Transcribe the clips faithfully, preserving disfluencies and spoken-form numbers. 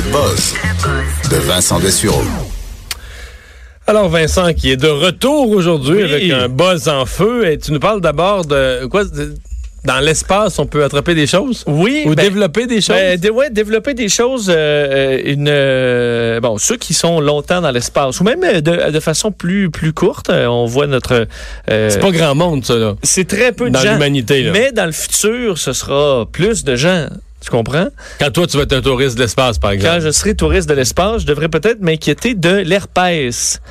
Le buzz de Vincent Desureau. Alors Vincent, qui est de retour aujourd'hui oui. avec un buzz en feu, et tu nous parles d'abord de quoi? De, dans l'espace, on peut attraper des choses? Oui. Ou ben, développer des choses? Ben, d- oui, développer des choses. Euh, une, euh, bon, ceux qui sont longtemps dans l'espace, ou même de, de façon plus, plus courte, on voit notre... Euh, c'est pas grand monde, ça, là. C'est très peu de gens. Dans l'humanité, là. Mais dans le futur, ce sera plus de gens. Tu comprends? Quand toi, tu vas être un touriste de l'espace, par exemple. Quand je serai touriste de l'espace, je devrais peut-être m'inquiéter de l'herpès.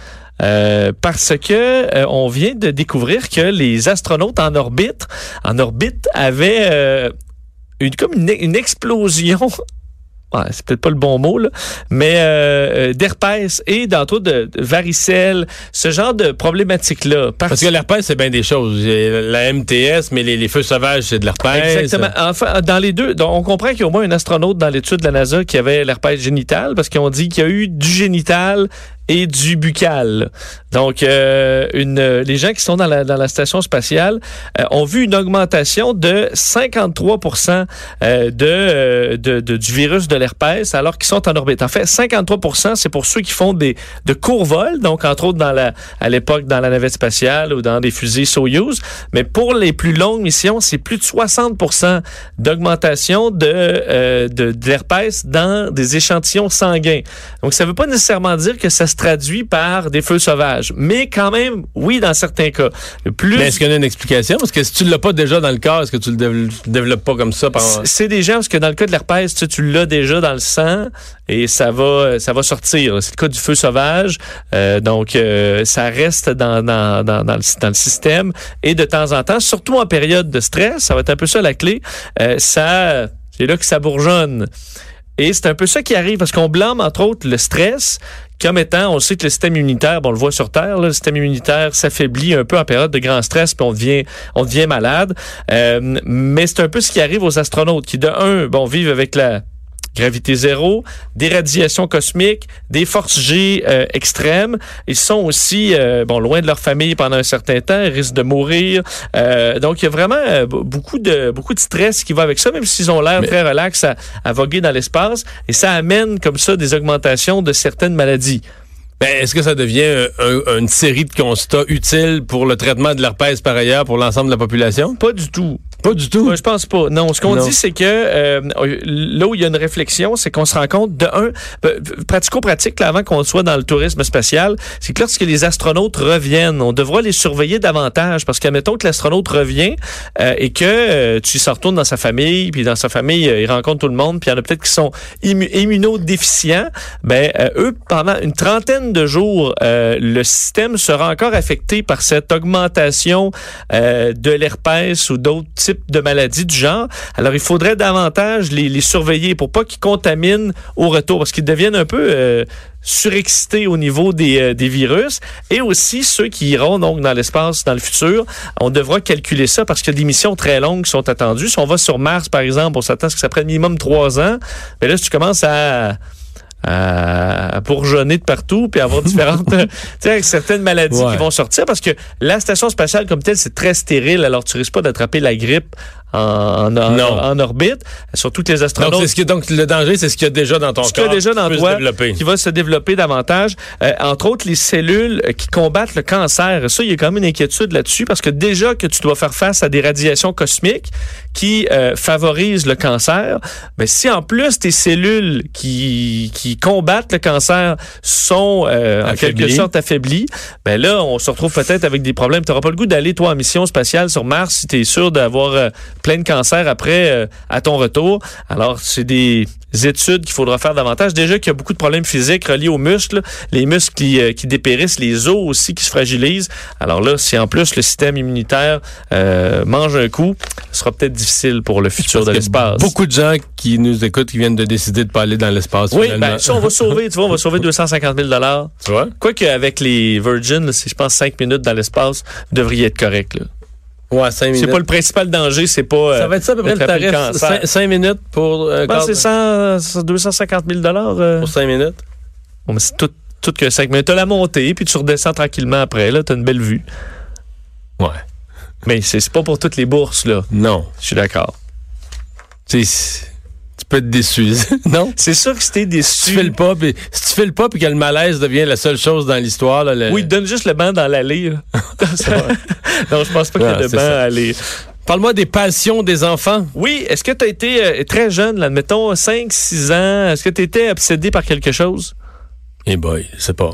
Euh, parce que euh, on vient de découvrir que les astronautes en orbite, en orbite avaient euh, une, comme une, une explosion... Ouais, c'est peut-être pas le bon mot, là, mais euh, d'herpès et d'entre de, de varicelle, ce genre de problématique-là. Parce, parce que l'herpès, c'est bien des choses. La M T S, mais les, les feux sauvages, c'est de l'herpès. Exactement. Enfin, dans les deux, donc, on comprend qu'il y a au moins un astronaute dans l'étude de la NASA qui avait l'herpès génital, parce qu'on dit qu'il y a eu du génital et du buccal. Donc, euh, une, euh, les gens qui sont dans la, dans la station spatiale euh, ont vu une augmentation de cinquante-trois pour cent euh, de, euh, de, de, du virus de l'herpès alors qu'ils sont en orbite. En fait, cinquante-trois pour cent, c'est pour ceux qui font des de courts vols, donc entre autres dans la, à l'époque dans la navette spatiale ou dans des fusées Soyouz. Mais pour les plus longues missions, c'est plus de soixante pour cent d'augmentation de, euh, de, de l'herpès dans des échantillons sanguins. Donc, ça ne veut pas nécessairement dire que ça se traduit par des feux sauvages. Mais quand même, oui, dans certains cas. Plus... Mais est-ce qu'il y a une explication? Parce que si tu ne l'as pas déjà dans le corps, est-ce que tu ne le dév- développes pas comme ça? Par... C'est des gens, parce que dans le cas de l'herpès, tu, tu l'as déjà dans le sang et ça va, ça va sortir. C'est le cas du feu sauvage. Euh, donc, euh, ça reste dans, dans, dans, dans, le, dans le système. Et de temps en temps, surtout en période de stress, ça va être un peu ça la clé, euh, ça, c'est là que ça bourgeonne. Et c'est un peu ça qui arrive, parce qu'on blâme, entre autres, le stress, comme étant, on sait que le système immunitaire, bon, on le voit sur Terre, là, le système immunitaire s'affaiblit un peu en période de grand stress, puis on devient, on devient malade. Euh, mais c'est un peu ce qui arrive aux astronautes, qui, de un, bon, vivent avec la gravité zéro, des radiations cosmiques, des forces G euh, extrêmes. Ils sont aussi euh, bon loin de leur famille pendant un certain temps, ils risquent de mourir. Euh, donc, il y a vraiment euh, beaucoup de beaucoup de stress qui va avec ça, même s'ils ont l'air Mais... très relax à, à voguer dans l'espace. Et ça amène comme ça des augmentations de certaines maladies. Ben, est-ce que ça devient un, un, une série de constats utiles pour le traitement de l'herpès par ailleurs pour l'ensemble de la population? Pas du tout. Pas du tout. Ouais, je pense pas. Non, ce qu'on non. dit, c'est que euh, là où il y a une réflexion, c'est qu'on se rend compte de un pratico-pratique, là, avant qu'on soit dans le tourisme spatial, c'est que lorsque les astronautes reviennent, on devra les surveiller davantage parce qu'admettons que l'astronaute revient euh, et que euh, tu s'en retournes dans sa famille, puis dans sa famille, euh, il rencontre tout le monde, puis il y en a peut-être qui sont immu- immunodéficients. Ben euh, eux, pendant une trentaine de jours, euh, le système sera encore affecté par cette augmentation euh, de l'herpès ou d'autres types de maladies du genre. Alors, il faudrait davantage les, les surveiller pour pas qu'ils contaminent au retour, parce qu'ils deviennent un peu euh, surexcités au niveau des, euh, des virus. Et aussi, ceux qui iront donc dans l'espace dans le futur, on devra calculer ça parce qu'il y a des missions très longues qui sont attendues. Si on va sur Mars, par exemple, on s'attend à ce que ça prenne minimum trois ans. Mais là, si tu commences à... à bourgeonner de partout puis avoir différentes tu sais certaines maladies ouais. qui vont sortir parce que la station spatiale comme telle c'est très stérile alors tu risques pas d'attraper la grippe en, en, en orbite sur toutes les astronautes. Donc, c'est ce qui, donc le danger c'est ce qu'il y a déjà dans ton ce corps qu'il y a déjà dans toi qui va se développer davantage euh, entre autres les cellules qui combattent le cancer. Ça il y a quand même une inquiétude là-dessus parce que déjà que tu dois faire face à des radiations cosmiques qui euh, favorisent le cancer mais ben, si en plus tes cellules qui, qui qui combattent le cancer sont euh, en quelque sorte affaiblies, ben là, on se retrouve peut-être avec des problèmes. Tu n'auras pas le goût d'aller, toi, en mission spatiale sur Mars si tu es sûr d'avoir euh, plein de cancers après euh, à ton retour. Alors, c'est des études qu'il faudra faire davantage. Déjà qu'il y a beaucoup de problèmes physiques reliés aux muscles, les muscles qui, euh, qui dépérissent, les os aussi qui se fragilisent. Alors là, si en plus le système immunitaire euh, mange un coup, ce sera peut-être difficile pour le futur de l'espace. Beaucoup de gens qui nous écoutent, qui viennent de décider de ne pas aller dans l'espace. Oui, finalement. Ben, ça, on va sauver, tu vois, on va sauver deux cent cinquante mille dollars. Tu vois? Quoique avec les Virgin, c'est, je pense, cinq minutes dans l'espace, devrait être correct, là. Ouais, cinq minutes. C'est pas le principal danger, c'est pas... Ça va être ça, à peu près, le tarif. cinq minutes pour... Euh, ben, c'est cent, deux cent cinquante mille dollars. Euh... Pour cinq minutes? Bon, mais c'est tout, tout que cinq minutes. T'as la montée, puis tu redescends tranquillement après, là. T'as une belle vue. Ouais. Mais c'est, c'est pas pour toutes les bourses, là. Non. Je suis d'accord. C'est... tu peux être déçu. Non? C'est sûr que si t'es déçu. Si tu files pas, puis si tu files pas, puis que le malaise devient la seule chose dans l'histoire. Là, le... Oui, donne juste le banc dans l'allée. Non, je pense pas qu'il y a de banc à aller. Parle-moi des passions des enfants. Oui, est-ce que tu as été euh, très jeune, là, admettons cinq six ans, est-ce que tu étais obsédé par quelque chose? Eh hey boy, je sais pas.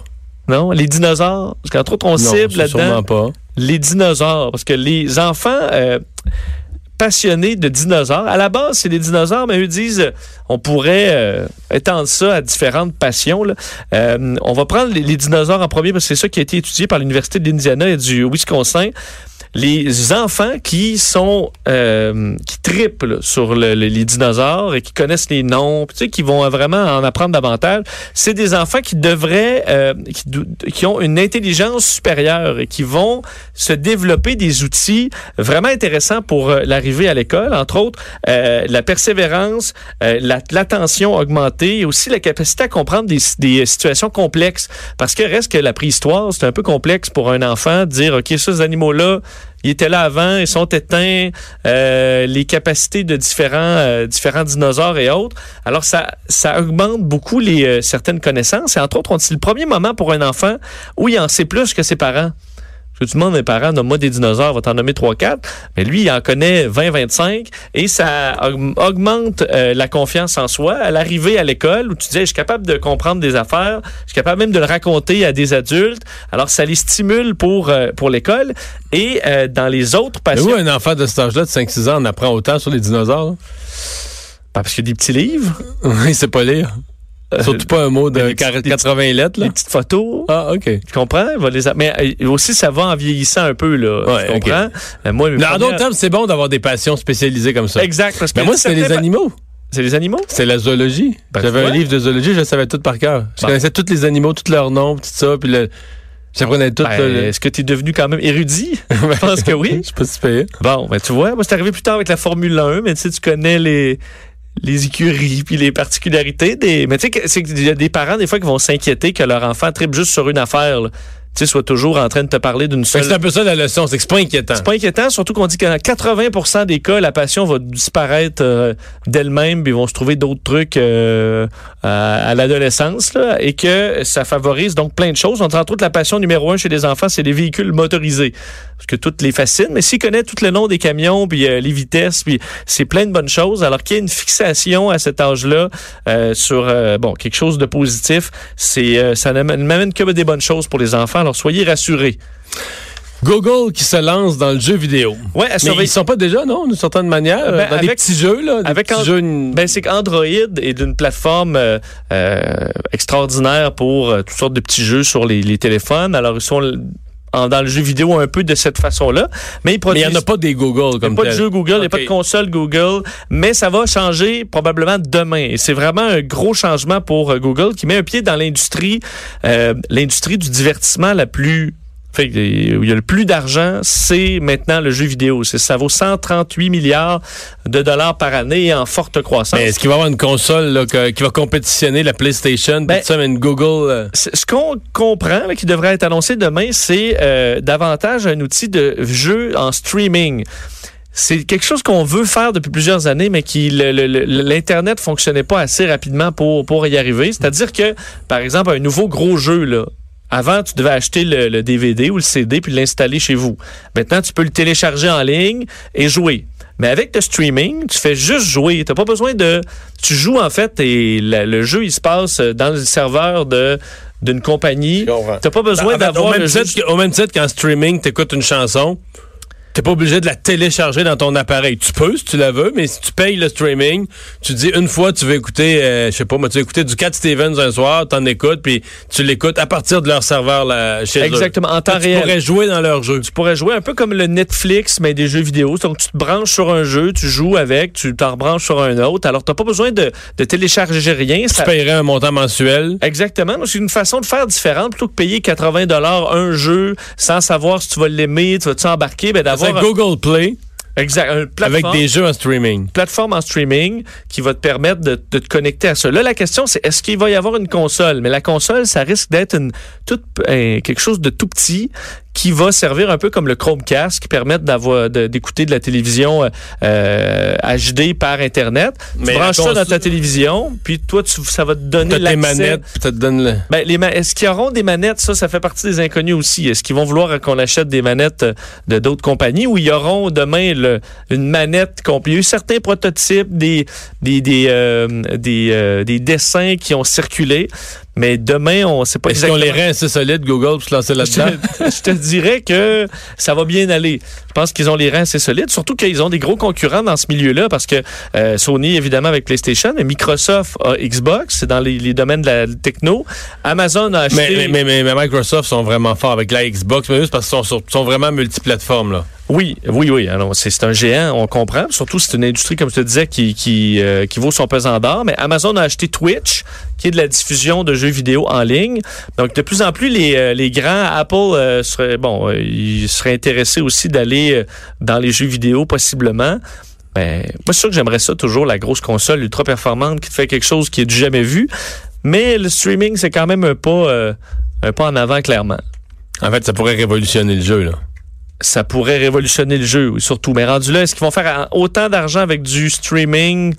Non, les dinosaures, parce qu'entre autres on non, cible là-dedans. Sûrement pas. Les dinosaures, parce que les enfants euh, passionnés de dinosaures, à la base c'est les dinosaures, mais eux disent euh, on pourrait euh, étendre ça à différentes passions. Là. Euh, on va prendre les, les dinosaures en premier parce que c'est ça qui a été étudié par l'Université de l'Indiana et du Wisconsin. Les enfants qui sont euh, qui trippent là, sur le, le, les dinosaures et qui connaissent les noms, tu sais, qui vont vraiment en apprendre davantage, c'est des enfants qui devraient, euh, qui, qui ont une intelligence supérieure et qui vont se développer des outils vraiment intéressants pour euh, l'arrivée à l'école, entre autres euh, la persévérance, euh, la, l'attention augmentée et aussi la capacité à comprendre des, des situations complexes. Parce que reste que la préhistoire, c'est un peu complexe pour un enfant de dire ok, ça, ces animaux-là, ils étaient là avant, ils sont éteints, euh, les capacités de différents, euh, différents dinosaures et autres. Alors, ça, ça augmente beaucoup les, euh, certaines connaissances. Et entre autres, on dit le premier moment pour un enfant où il en sait plus que ses parents. Parce que tu demandes à mes parents, nomme-moi des dinosaures, va t'en nommer trois quatre. Mais lui, il en connaît vingt à vingt-cinq. Et ça augmente euh, la confiance en soi. À l'arrivée à l'école, où tu dis, je suis capable de comprendre des affaires, je suis capable même de le raconter à des adultes. Alors, ça les stimule pour, euh, pour l'école. Et euh, dans les autres passions... Mais où un enfant de cet âge-là, de cinq six ans, on apprend autant sur les dinosaures? Ben, parce qu'il y a des petits livres. Il ne sait pas lire. Surtout pas un mot de quatre-vingts lettres. Là. Les petites photos. Ah, OK. Tu comprends? Il va les... Mais aussi, ça va en vieillissant un peu, là. Ouais, tu comprends? Okay. Moi, non, premières... En d'autres termes, c'est bon d'avoir des passions spécialisées comme ça. Exact. Parce que Mais moi, c'est les animaux. C'est les animaux? C'est la zoologie. Ben, J'avais un livre de zoologie, je le savais tout par cœur. Je bon. connaissais tous les animaux, tous leurs noms, tout ça, puis le... J'apprenais tout. Ben, le... Est-ce que tu es devenu quand même érudit? Je pense que oui. Je peux te payer. Bon, ben tu vois, moi, c'est arrivé plus tard avec la Formule un, mais tu sais, tu connais les... les écuries, puis les particularités des... Mais tu sais, c'est qu'il y a des parents, des fois, qui vont s'inquiéter que leur enfant tripe juste sur une affaire, là. Tu sais, soit toujours en train de te parler d'une seule... C'est un peu ça la leçon, c'est que c'est pas inquiétant. C'est pas inquiétant, surtout qu'on dit que dans quatre-vingts pour cent des cas, la passion va disparaître euh, d'elle-même, puis ils vont se trouver d'autres trucs euh, à, à l'adolescence, là, et que ça favorise donc plein de choses. Entre autres, la passion numéro un chez les enfants, c'est les véhicules motorisés. Parce que tout les fascine, mais s'ils connaissent tout le nom des camions, puis euh, les vitesses, puis c'est plein de bonnes choses, alors qu'il y a une fixation à cet âge-là euh, sur euh, bon quelque chose de positif, c'est euh, ça ne m'amène que des bonnes choses pour les enfants. Alors, soyez rassurés. Google qui se lance dans le jeu vidéo. Ouais, à surveiller... Mais ils sont pas déjà, non, d'une certaine manière, ben, dans avec, des petits jeux, là. Des avec petits en... jeux... Ben, c'est qu'Android est d'une plateforme euh, euh, extraordinaire pour euh, toutes sortes de petits jeux sur les, les téléphones. Alors, ils sont... dans le jeu vidéo un peu de cette façon-là. Mais, mais il n'y en a pas des Google comme ça. Il n'y a pas tel. de jeu Google, okay. Il n'y a pas de console Google, mais ça va changer probablement demain. Et c'est vraiment un gros changement pour Google qui met un pied dans l'industrie, euh, l'industrie du divertissement la plus... Fait où il y a le plus d'argent, c'est maintenant le jeu vidéo. C'est, ça vaut cent trente-huit milliards de dollars par année en forte croissance. Mais est-ce qu'il va y avoir une console là, que, qui va compétitionner la PlayStation, ben, tout ça, mais une Google? Euh... Ce qu'on comprend, là, qui devrait être annoncé demain, c'est euh, davantage un outil de jeu en streaming. C'est quelque chose qu'on veut faire depuis plusieurs années, mais qui le, le, le, l'Internet fonctionnait pas assez rapidement pour, pour y arriver. C'est-à-dire que, par exemple, un nouveau gros jeu, là, avant, tu devais acheter le, le D V D ou le C D puis l'installer chez vous. Maintenant, tu peux le télécharger en ligne et jouer. Mais avec le streaming, tu fais juste jouer. T'as pas besoin de... Tu joues, en fait, et la, le jeu, il se passe dans le serveur de... d'une compagnie. T'as pas besoin non, d'avoir... Au même, le titre, jeu... au même titre qu'en streaming, t'écoutes une chanson, t'es pas obligé de la télécharger dans ton appareil. Tu peux, si tu la veux, mais si tu payes le streaming, tu dis une fois, tu veux écouter, euh, je sais pas, mais tu veux écouter du Cat Stevens un soir, t'en écoutes, puis tu l'écoutes à partir de leur serveur là, chez eux. Exactement, en temps réel. Tu pourrais jouer dans leur jeu. Tu pourrais jouer un peu comme le Netflix, mais des jeux vidéo. Donc, tu te branches sur un jeu, tu joues avec, tu t'en rebranches sur un autre. Alors, t'as pas besoin de, de télécharger rien. Ça... Tu paierais un montant mensuel. Exactement. Donc, c'est une façon de faire différente. Plutôt que payer quatre-vingts dollars un jeu sans savoir si tu vas l'aimer, tu vas t'embarquer, ben d'avoir Google Play. Exact. Une plateforme, avec des jeux en streaming. Plateforme en streaming qui va te permettre de, de te connecter à ça. Là, la question, c'est est-ce qu'il va y avoir une console? Mais la console, ça risque d'être une, toute, euh, quelque chose de tout petit qui va servir un peu comme le Chromecast, qui permet d'avoir, de, d'écouter de la télévision euh, H D par Internet. Mais tu branches ça dans ta télévision, puis toi, tu, ça va te donner l'accès. Tes manettes, puis ça te donne le... Ben, les man- est-ce qu'ils auront des manettes? Ça, ça fait partie des inconnus aussi. Est-ce qu'ils vont vouloir qu'on achète des manettes de d'autres compagnies ou ils auront demain le, une manette complète? Il y a eu certains prototypes, des, des, des, euh, des, euh, des dessins qui ont circulé. Mais demain, on ne sait pas Est-ce exactement. Est-ce qu'on les rend assez solides, Google, pour se lancer là-dedans? Je, je te dirais que ça va bien aller. Je pense qu'ils ont les reins assez solides, surtout qu'ils ont des gros concurrents dans ce milieu-là, parce que euh, Sony, évidemment, avec PlayStation, Microsoft a Xbox, c'est dans les, les domaines de la techno. Amazon a acheté... Mais, mais, mais, mais, mais Microsoft sont vraiment forts avec la Xbox, mais juste parce qu'ils sont, sur, sont vraiment multiplateformes, là. Oui, oui, oui. Alors, c'est, c'est un géant, on comprend. Surtout, c'est une industrie, comme je te disais, qui, qui, euh, qui vaut son pesant d'or. Mais Amazon a acheté Twitch, qui est de la diffusion de jeux vidéo en ligne. Donc, de plus en plus, les, les grands, Apple, euh, seraient, bon, euh, ils seraient intéressés aussi d'aller dans les jeux vidéo, possiblement. Ben, moi, c'est sûr que j'aimerais ça toujours, la grosse console ultra performante qui te fait quelque chose qui est du jamais vu. Mais le streaming, c'est quand même un pas, euh, un pas en avant, clairement. En fait, ça pourrait révolutionner le jeu, là. Ça pourrait révolutionner le jeu, surtout. Mais rendu là, est-ce qu'ils vont faire autant d'argent avec du streaming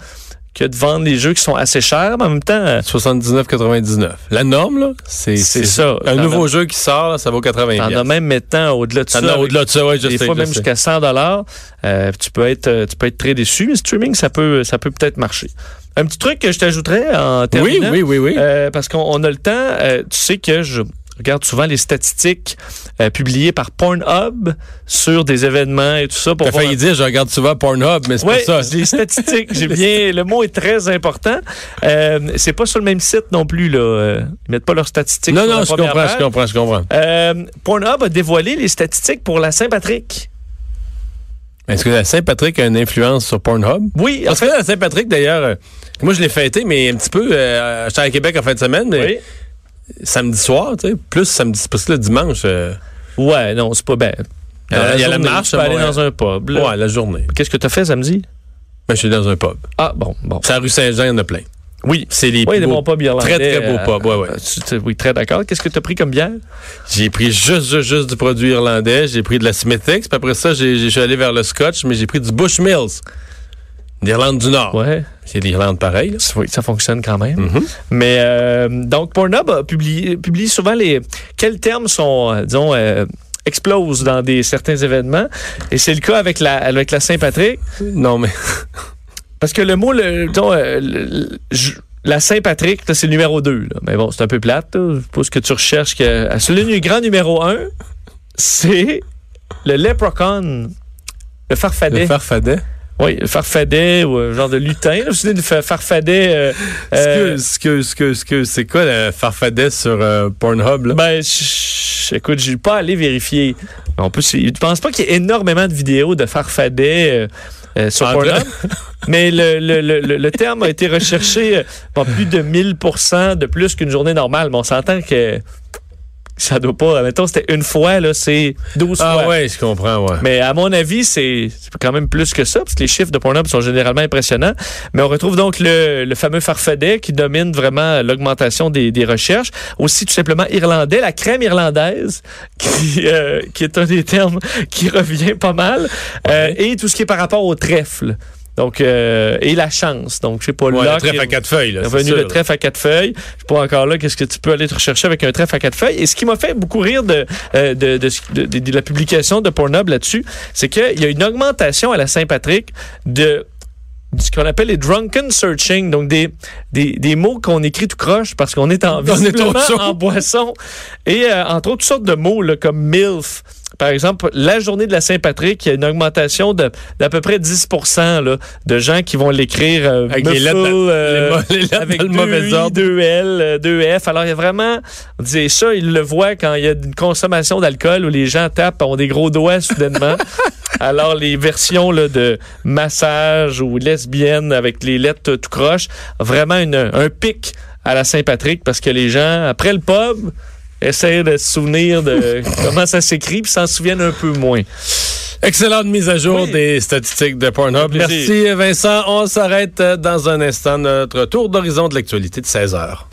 que de vendre les jeux qui sont assez chers, mais en même temps... soixante-dix-neuf quatre-vingt-dix-neuf. La norme, là, c'est, c'est, c'est ça. Un nouveau même... jeu qui sort, là, ça vaut quatre-vingts dollars. T'en as même maintenant au-delà de ça. T'en as au-delà de ça, oui, je sais. Des fois, même jusqu'à cent dollars, euh, tu peux être, tu peux être très déçu. Mais streaming, ça peut, ça peut peut-être marcher. Un petit truc que je t'ajouterais en terminant. Oui, oui, oui. oui. Euh, parce qu'on on a le temps. Euh, tu sais que je... regarde souvent les statistiques euh, publiées par Pornhub sur des événements et tout ça. Pour T'as failli un... dire, je regarde souvent Pornhub, mais c'est ouais, pas ça. Oui, les statistiques, j'ai bien... le mot est très important. Euh, c'est pas sur le même site non plus, là. Ils mettent pas leurs statistiques. Non, non, je comprends, je comprends, je comprends. Euh, Pornhub a dévoilé les statistiques pour la Saint-Patrick. Est-ce que la Saint-Patrick a une influence sur Pornhub? Oui. Parce que la Saint-Patrick, d'ailleurs, euh, moi, je l'ai fêté, mais un petit peu. Euh, j'étais à Québec en fin de semaine, mais... Oui. Samedi soir, tu sais, plus samedi, parce que le dimanche... Euh... Ouais, non, c'est pas bien. Il y a la marche, tu peux aller dans un pub. Là. Ouais, la journée. Qu'est-ce que t'as fait samedi? Ben, je suis dans un pub. Ah, bon, bon. C'est à la rue Saint-Jean, il y en a plein. Oui, c'est les oui, beaux, des bons pubs irlandais. Très, très beaux pubs, ouais, ouais. Euh, oui, très d'accord. Qu'est-ce que t'as pris comme bière? J'ai pris juste, juste, juste du produit irlandais. J'ai pris de la Smithwick's, puis après ça, je suis allé vers le Scotch, mais j'ai pris du Bushmills. L'Irlande du Nord. Ouais. C'est l'Irlande pareil. Là. Oui, ça fonctionne quand même. Mm-hmm. Mais euh, donc, Pornhub publie, publie souvent les... Quels termes sont, disons, euh, explosent dans des, certains événements. Et c'est le cas avec la, avec la Saint-Patrick. Non, mais... Parce que le mot, le, disons, euh, le, le, la Saint-Patrick, là, c'est le numéro deux. Là. Mais bon, c'est un peu plate. Je suppose que tu recherches que... Le grand numéro un, c'est le leprechaun. Le farfadet. Le farfadet. Oui, farfadet ou euh, genre de lutin. Je me suis dit, farfadet... Euh, euh, excuse, excuse, excuse, excuse. C'est quoi le farfadet sur euh, Pornhub? Là? Ben, ch- ch- écoute, je n'ai pas allé vérifier. En plus, je ne pense pas qu'il y ait énormément de vidéos de farfadet euh, euh, sur Pornhub. Mais le, le, le, le, le terme a été recherché en plus de mille pour cent de plus qu'une journée normale. Mais on s'entend que... Ça doit pas. Mettons, c'était une fois, là, c'est douze ah, fois. Ah ouais, je comprends, ouais. Mais à mon avis, c'est, c'est quand même plus que ça, parce que les chiffres de Pornhub sont généralement impressionnants. Mais on retrouve donc le, le fameux farfadet qui domine vraiment l'augmentation des, des recherches. Aussi, tout simplement, irlandais, la crème irlandaise, qui, euh, qui est un des termes qui revient pas mal. Euh, ouais. Et tout ce qui est par rapport au trèfle. Donc, euh, et la chance. Donc, je sais pas, ouais, là, le trèfle à quatre feuilles, là. C'est revenu sûr, le trèfle à quatre feuilles. Je sais pas encore là, qu'est-ce que tu peux aller te rechercher avec un trèfle à quatre feuilles. Et ce qui m'a fait beaucoup rire de, de, de, de, de, de la publication de Pornhub là-dessus, c'est qu'il y a une augmentation à la Saint-Patrick de, de ce qu'on appelle les drunken searching. Donc, des, des, des mots qu'on écrit tout croche parce qu'on est en, visiblement en boisson. Et, euh, entre autres, toutes sortes de mots, là, comme MILF. Par exemple, la journée de la Saint-Patrick, il y a une augmentation de, d'à peu près dix pour cent là, de gens qui vont l'écrire euh, avec les lettres, euh, les, les lettres avec le mauvais ordre. deux L, deux F. Alors, il y a vraiment... On disait ça, ils le voient quand il y a une consommation d'alcool où les gens tapent, ont des gros doigts soudainement. Alors, les versions là, de massage ou lesbienne avec les lettres tout croche, vraiment une, un pic à la Saint-Patrick parce que les gens, après le pub... Essayer de se souvenir de comment ça s'écrit puis s'en souviennent un peu moins. Excellente mise à jour oui. des statistiques de Pornhub. Merci Vincent. On s'arrête dans un instant. Notre tour d'horizon de l'actualité de seize heures.